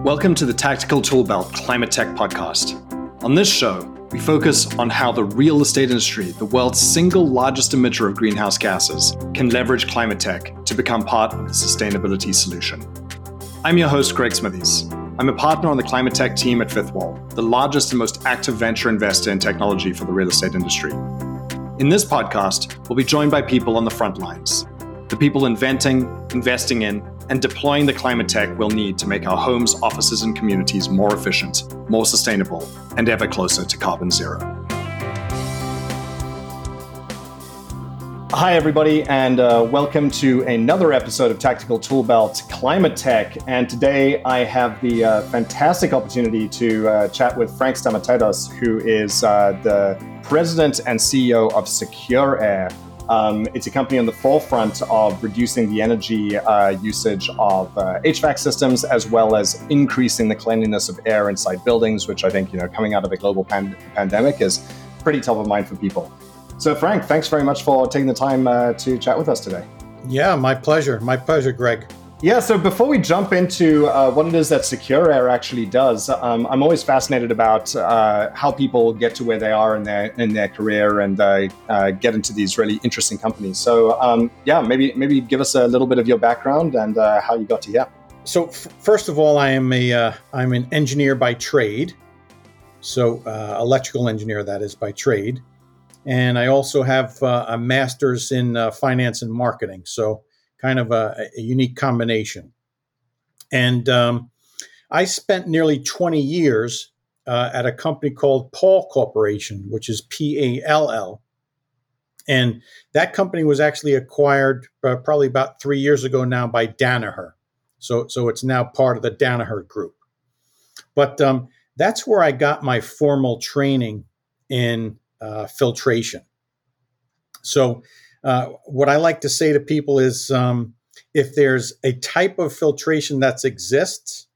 Welcome to the Tactical Toolbelt Climate Tech Podcast. On this show, we focus on how the real estate industry, the world's single largest emitter of greenhouse gases, can leverage climate tech to become part of the sustainability solution. I'm your host, Greg Smithies. I'm a partner on the climate tech team at Fifth Wall, the largest and most active venture investor in technology for the real estate industry. In this podcast, we'll be joined by people on the front lines, the people inventing, investing in, and deploying the climate tech we'll need to make our homes, offices, and communities more efficient, more sustainable, and ever closer to carbon zero. Hi, everybody, and welcome to another episode of Tactical Toolbelt Climate Tech. And today I have the fantastic opportunity to chat with Frank Stamatedos, who is the president and CEO of SecureAire. It's a company on the forefront of reducing the energy usage of HVAC systems, as well as increasing the cleanliness of air inside buildings, which I think, coming out of a global pandemic is pretty top of mind for people. So Frank, thanks very much for taking the time to chat with us today. Yeah, my pleasure. My pleasure, Greg. Yeah, so before we jump into what it is that SecureAire actually does, I'm always fascinated about how people get to where they are in their career and get into these really interesting companies. So maybe give us a little bit of your background and how you got to here. So first of all, I'm an engineer by trade, so electrical engineer, that is, by trade, and I also have a master's in finance and marketing. So kind of a unique combination. And I spent nearly 20 years at a company called Pall Corporation, which is P-A-L-L. And that company was actually acquired probably about 3 years ago now by Danaher. So it's now part of the Danaher group. But that's where I got my formal training in filtration. So what I like to say to people is if there's a type of filtration that exists,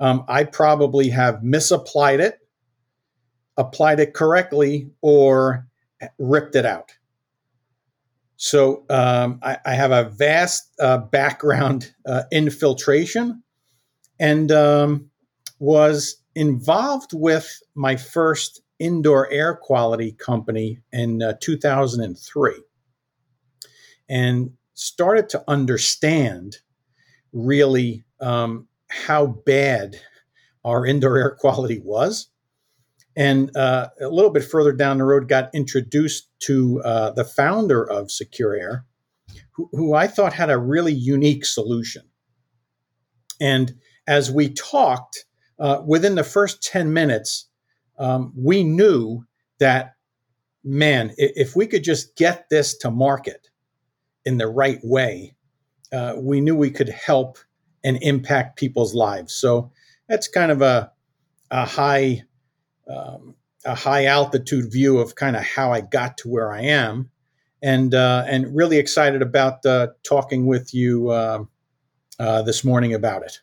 I probably have misapplied it, applied it correctly, or ripped it out. So I have a vast background in filtration and was involved with my first indoor air quality company in 2003. And started to understand really how bad our indoor air quality was. And a little bit further down the road, got introduced to the founder of SecureAire, who I thought had a really unique solution. And as we talked, within the first 10 minutes, we knew that, man, if we could just get this to market in the right way, we knew we could help and impact people's lives. So that's kind of a high altitude view of kind of how I got to where I am, and really excited about talking with you this morning about it.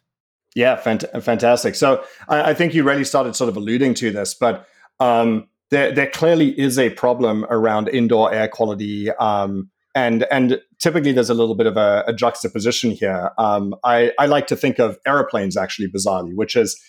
Yeah, fantastic. So I think you really started sort of alluding to this, but there clearly is a problem around indoor air quality. And typically there's a little bit of a juxtaposition here. I like to think of airplanes actually bizarrely, which is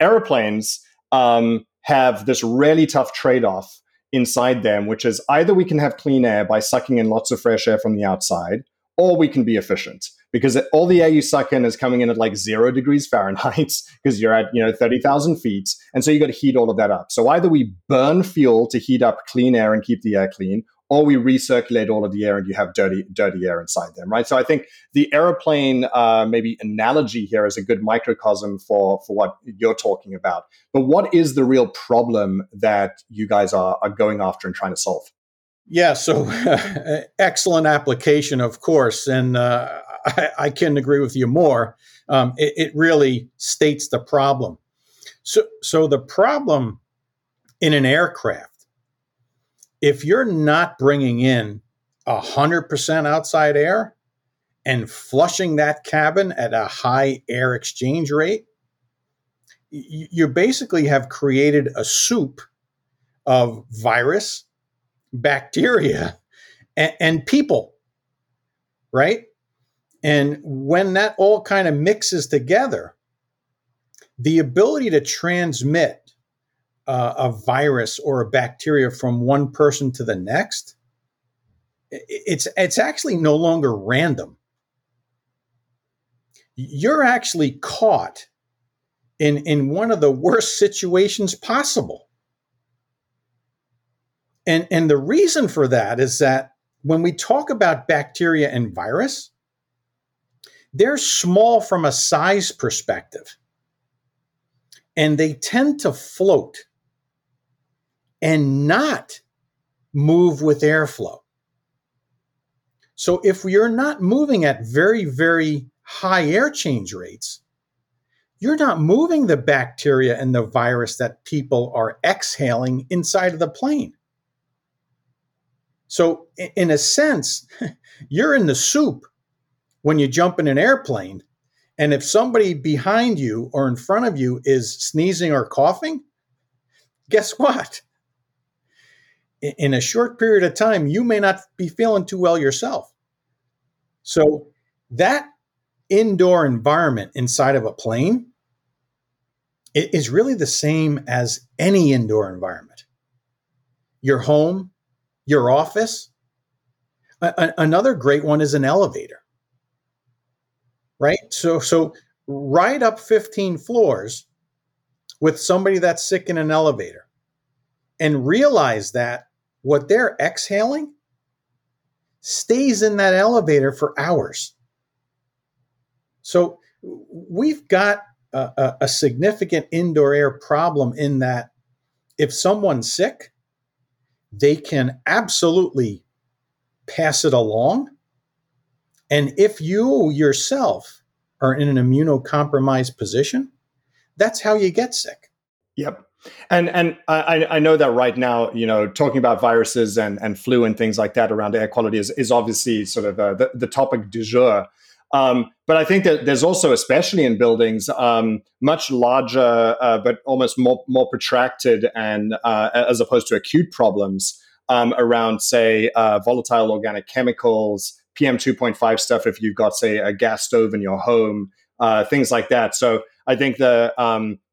airplanes have this really tough trade-off inside them, which is either we can have clean air by sucking in lots of fresh air from the outside, or we can be efficient because all the air you suck in is coming in at like 0 degrees Fahrenheit because you're at 30,000 feet. And so you got to heat all of that up. So either we burn fuel to heat up clean air and keep the air clean, or we recirculate all of the air and you have dirty air inside them, right? So I think the airplane maybe analogy here is a good microcosm for what you're talking about. But what is the real problem that you guys are going after and trying to solve? Yeah, so excellent application, of course. And I couldn't agree with you more. It really states the problem. So the problem in an aircraft, if you're not bringing in 100% outside air and flushing that cabin at a high air exchange rate, you basically have created a soup of virus, bacteria, and people, right? And when that all kind of mixes together, the ability to transmit a virus or a bacteria from one person to the next, it's actually no longer random. You're actually caught in one of the worst situations possible. And the reason for that is that when we talk about bacteria and virus, they're small from a size perspective, and they tend to float and not move with airflow. So if you're not moving at very, very high air change rates, you're not moving the bacteria and the virus that people are exhaling inside of the plane. So in a sense, you're in the soup when you jump in an airplane. And if somebody behind you or in front of you is sneezing or coughing, guess what? In a short period of time, you may not be feeling too well yourself. So that indoor environment inside of a plane is really the same as any indoor environment. Your home, your office. Another great one is an elevator. Right? So ride up 15 floors with somebody that's sick in an elevator and realize that what they're exhaling stays in that elevator for hours. So we've got a significant indoor air problem in that if someone's sick, they can absolutely pass it along. And if you yourself are in an immunocompromised position, that's how you get sick. Yep. And I know that right now, you know, talking about viruses and flu and things like that around air quality is obviously sort of the topic du jour. But I think that there's also, especially in buildings, much larger but almost more protracted and as opposed to acute problems around, say, volatile organic chemicals, PM 2.5 stuff if you've got, say, a gas stove in your home, things like that. So I think the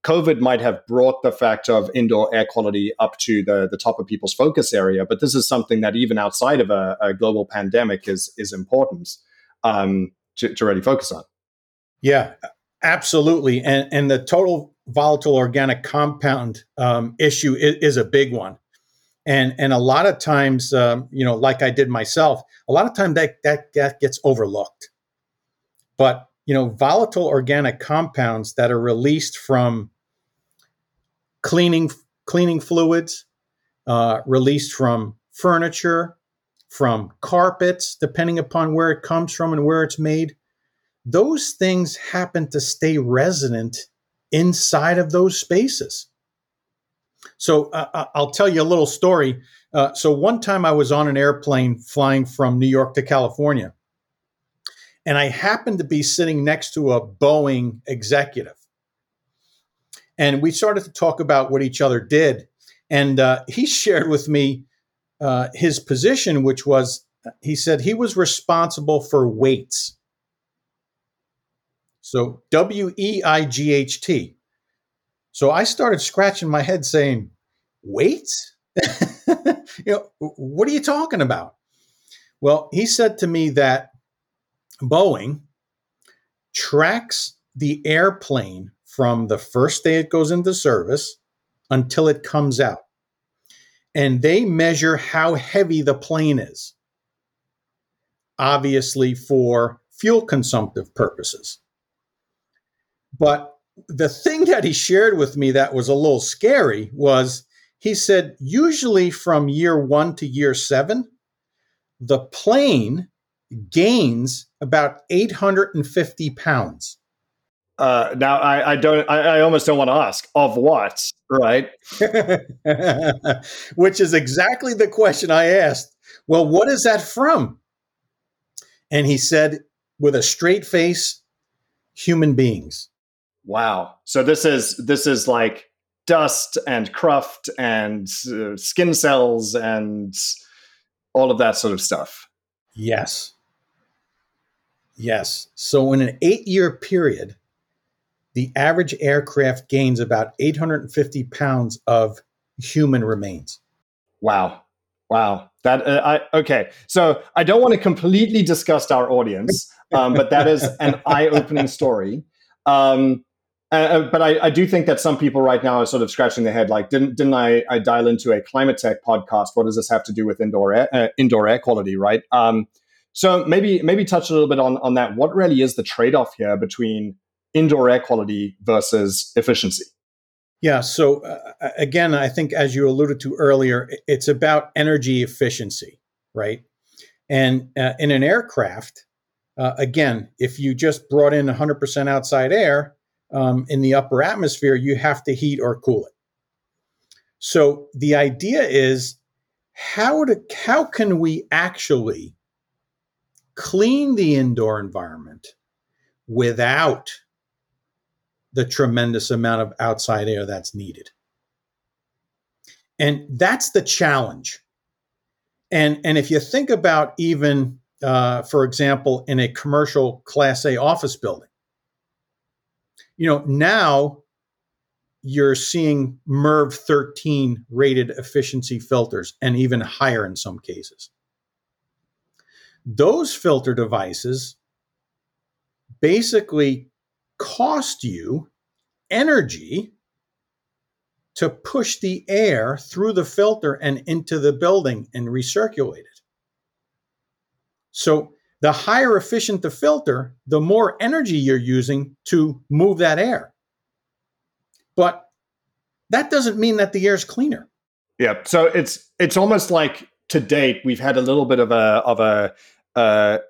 COVID might have brought the fact of indoor air quality up to the top of people's focus area, but this is something that even outside of a global pandemic is important to really focus on. Yeah, absolutely. And the total volatile organic compound issue is a big one. And a lot of times, you know, like I did myself, a lot of times that gets overlooked. But, you know, volatile organic compounds that are released from cleaning fluids, released from furniture, from carpets, depending upon where it comes from and where it's made, those things happen to stay resident inside of those spaces. So I'll tell you a little story. So one time I was on an airplane flying from New York to California, and I happened to be sitting next to a Boeing executive. And we started to talk about what each other did. And he shared with me his position, which was, he said he was responsible for weights. So W-E-I-G-H-T. So I started scratching my head saying, weights? You know, what are you talking about? Well, he said to me that Boeing tracks the airplane from the first day it goes into service until it comes out. And they measure how heavy the plane is, obviously for fuel consumptive purposes. But the thing that he shared with me that was a little scary was he said, usually from year 1 to year 7, the plane gains about 850 pounds. Now, I almost don't want to ask of what, right? Which is exactly the question I asked. Well, what is that from? And he said, with a straight face, human beings. Wow. So this is like dust and cruft and skin cells and all of that sort of stuff. Yes. Yes. So in an 8-year period, the average aircraft gains about 850 pounds of human remains. Wow. Wow. That okay. So I don't want to completely disgust our audience, but that is an eye-opening story. But I do think that some people right now are sort of scratching their head, like, didn't I dial into a climate tech podcast? What does this have to do with indoor air quality, right? So maybe touch a little bit on that. What really is the trade-off here between indoor air quality versus efficiency? Yeah. So again, I think as you alluded to earlier, it's about energy efficiency, right? And in an aircraft, again, if you just brought in 100% outside air in the upper atmosphere, you have to heat or cool it. So the idea is how can we actually clean the indoor environment without the tremendous amount of outside air that's needed? And that's the challenge. And if you think about even, for example, in a commercial Class A office building, you know, now you're seeing MERV 13 rated efficiency filters and even higher in some cases. Those filter devices basically cost you energy to push the air through the filter and into the building and recirculate it. So the higher efficient the filter, the more energy you're using to move that air. But that doesn't mean that the air's cleaner. Yeah. So it's almost like to date we've had a little bit of a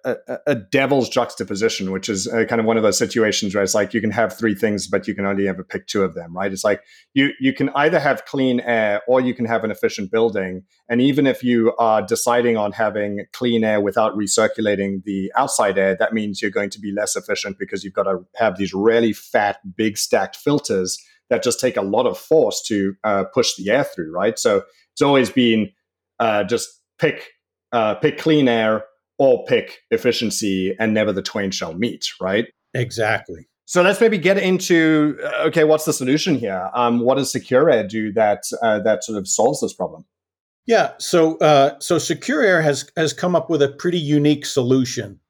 devil's juxtaposition, which is kind of one of those situations where it's like you can have three things, but you can only ever pick two of them, right? It's like you can either have clean air or you can have an efficient building. And even if you are deciding on having clean air without recirculating the outside air, that means you're going to be less efficient because you've got to have these really fat, big stacked filters that just take a lot of force to push the air through, right? So it's always been just pick clean air, or pick efficiency, and never the twain shall meet, right? Exactly. So let's maybe get into, okay, what's the solution here? What does SecureAire do that sort of solves this problem? Yeah, so SecureAire has come up with a pretty unique solution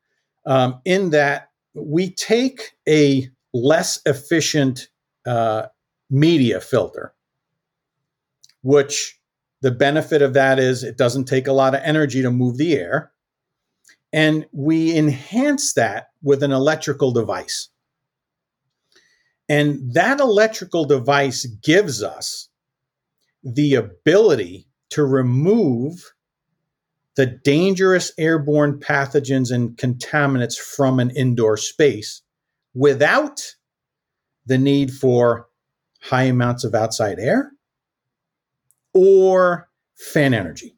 in that we take a less efficient media filter, which the benefit of that is it doesn't take a lot of energy to move the air. And we enhance that with an electrical device. And that electrical device gives us the ability to remove the dangerous airborne pathogens and contaminants from an indoor space without the need for high amounts of outside air or fan energy.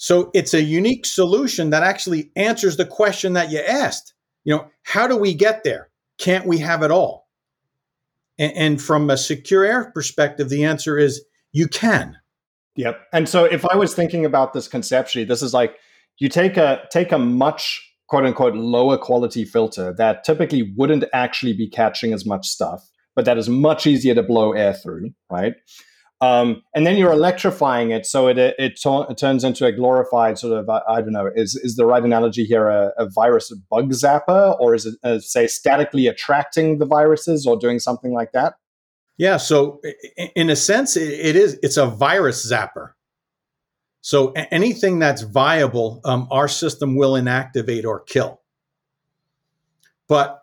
So it's a unique solution that actually answers the question that you asked. You know, how do we get there? Can't we have it all? And from a SecureAire perspective, the answer is you can. Yep. And so if I was thinking about this conceptually, this is like you take a much quote unquote lower quality filter that typically wouldn't actually be catching as much stuff, but that is much easier to blow air through, right? And then you're electrifying it, so it turns into a glorified sort of, I don't know, is the right analogy here a virus bug zapper, or is it, say, statically attracting the viruses or doing something like that? Yeah, so in a sense, it's a virus zapper. So anything that's viable, our system will inactivate or kill. But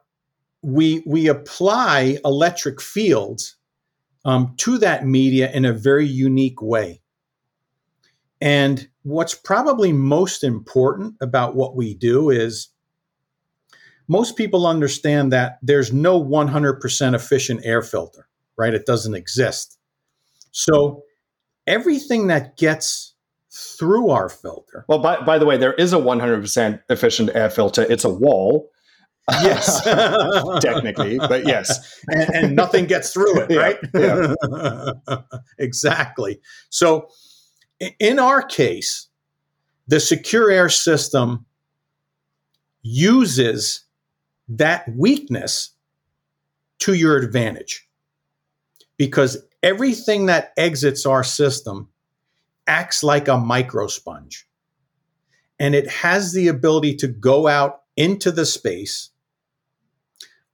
we apply electric fields to that media in a very unique way. And what's probably most important about what we do is most people understand that there's no 100% efficient air filter, right? It doesn't exist. So everything that gets through our filter. Well, by the way, there is a 100% efficient air filter. It's a wall. Yes, technically, but yes. And nothing gets through it, right? Yeah. Exactly. So in our case, the SecureAire system uses that weakness to your advantage, because everything that exits our system acts like a micro sponge, and it has the ability to go out into the space,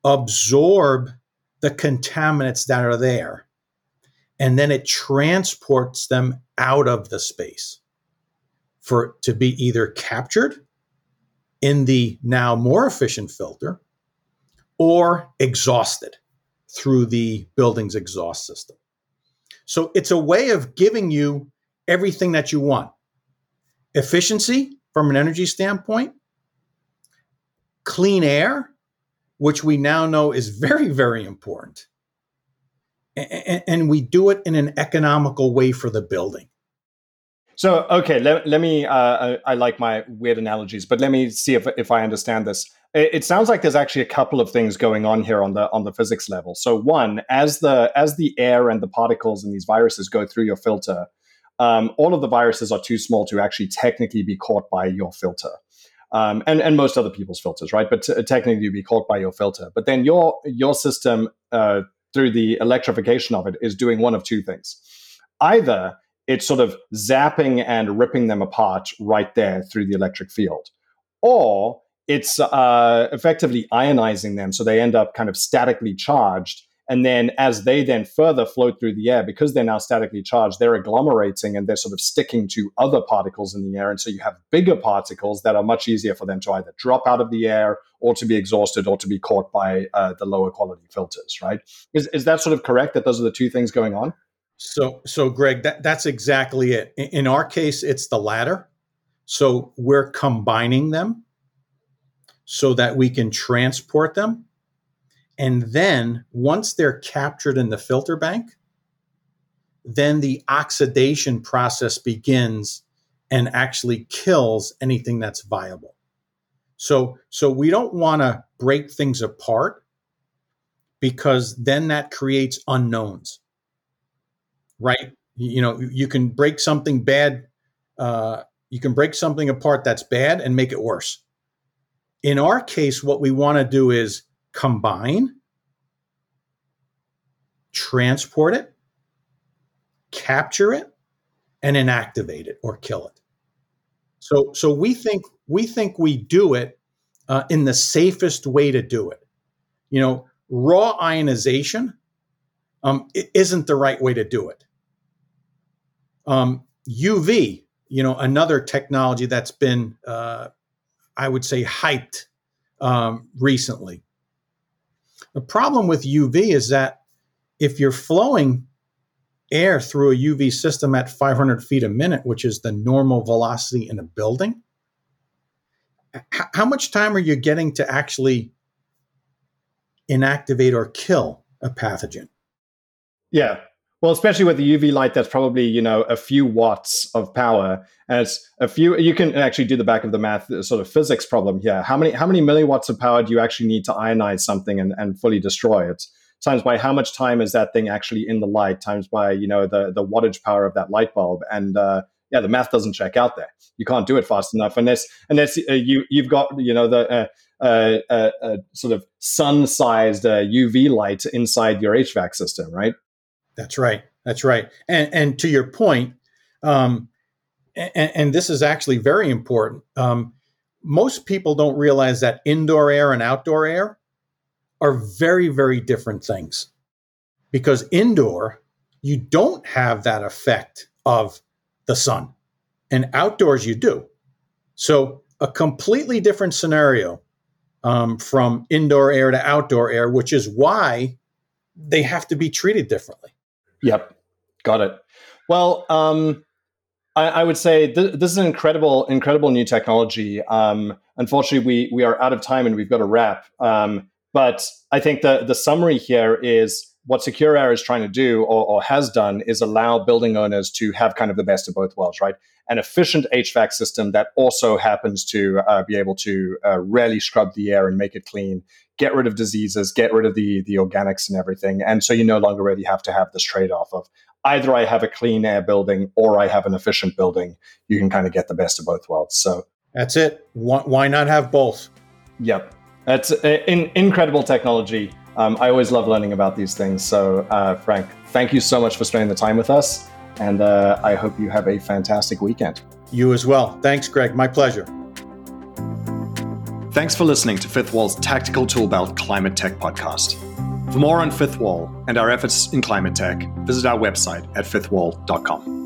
absorb the contaminants that are there, and then it transports them out of the space for it to be either captured in the now more efficient filter or exhausted through the building's exhaust system. So it's a way of giving you everything that you want. Efficiency from an energy standpoint, clean air, which we now know is very, very important. And we do it in an economical way for the building. So, okay, let me, I like my weird analogies, but let me see if I understand this. It sounds like there's actually a couple of things going on here on the physics level. So one, as the air and the particles and these viruses go through your filter, all of the viruses are too small to actually technically be caught by your filter. And most other people's filters, right? But technically you'd be caught by your filter. But then your system, through the electrification of it, is doing one of two things. Either it's sort of zapping and ripping them apart right there through the electric field, or it's effectively ionizing them so they end up kind of statically charged. And then as they then further float through the air, because they're now statically charged, they're agglomerating and they're sort of sticking to other particles in the air. And so you have bigger particles that are much easier for them to either drop out of the air or to be exhausted or to be caught by the lower quality filters, right? Is that sort of correct, that those are the two things going on? So Greg, that's exactly it. In our case, it's the latter. So we're combining them so that we can transport them. And then once they're captured in the filter bank, then the oxidation process begins and actually kills anything that's viable. So we don't want to break things apart, because then that creates unknowns, right? You know, you can break something bad. You can break something apart that's bad and make it worse. In our case, what we want to do is combine, transport it, capture it, and inactivate it or kill it. So we think we do it in the safest way to do it. You know, raw ionization it isn't the right way to do it. UV, you know, another technology that's been, I would say, hyped recently. The problem with UV is that if you're flowing air through a UV system at 500 feet a minute, which is the normal velocity in a building, how much time are you getting to actually inactivate or kill a pathogen? Yeah. Well, especially with the UV light, that's probably, you know, a few watts of power. And it's a few, you can actually do the back of the math sort of physics problem here. How many milliwatts of power do you actually need to ionize something and fully destroy it? Times by how much time is that thing actually in the light, times by, you know, the wattage power of that light bulb. And yeah, the math doesn't check out there. You can't do it fast enough unless you've got, you know, the sort of sun-sized UV light inside your HVAC system, right? That's right. And to your point, and this is actually very important, most people don't realize that indoor air and outdoor air are very, very different things. Because indoor, you don't have that effect of the sun, and outdoors you do. So a completely different scenario from indoor air to outdoor air, which is why they have to be treated differently. Yep. Got it. Well, I would say this is an incredible new technology. Unfortunately, we are out of time and we've got to wrap. But I think the summary here is what SecureAire is trying to do or has done is allow building owners to have kind of the best of both worlds, right? An efficient HVAC system that also happens to be able to really scrub the air and make it clean, get rid of diseases, get rid of the organics and everything. And so you no longer really have to have this trade-off of either I have a clean air building or I have an efficient building. You can kind of get the best of both worlds. So that's it. Why not have both? Yep. That's incredible technology. I always love learning about these things. So, Frank, thank you so much for spending the time with us. And I hope you have a fantastic weekend. You as well. Thanks, Greg. My pleasure. Thanks for listening to Fifth Wall's Tactical Toolbelt Climate Tech Podcast. For more on Fifth Wall and our efforts in climate tech, visit our website at fifthwall.com.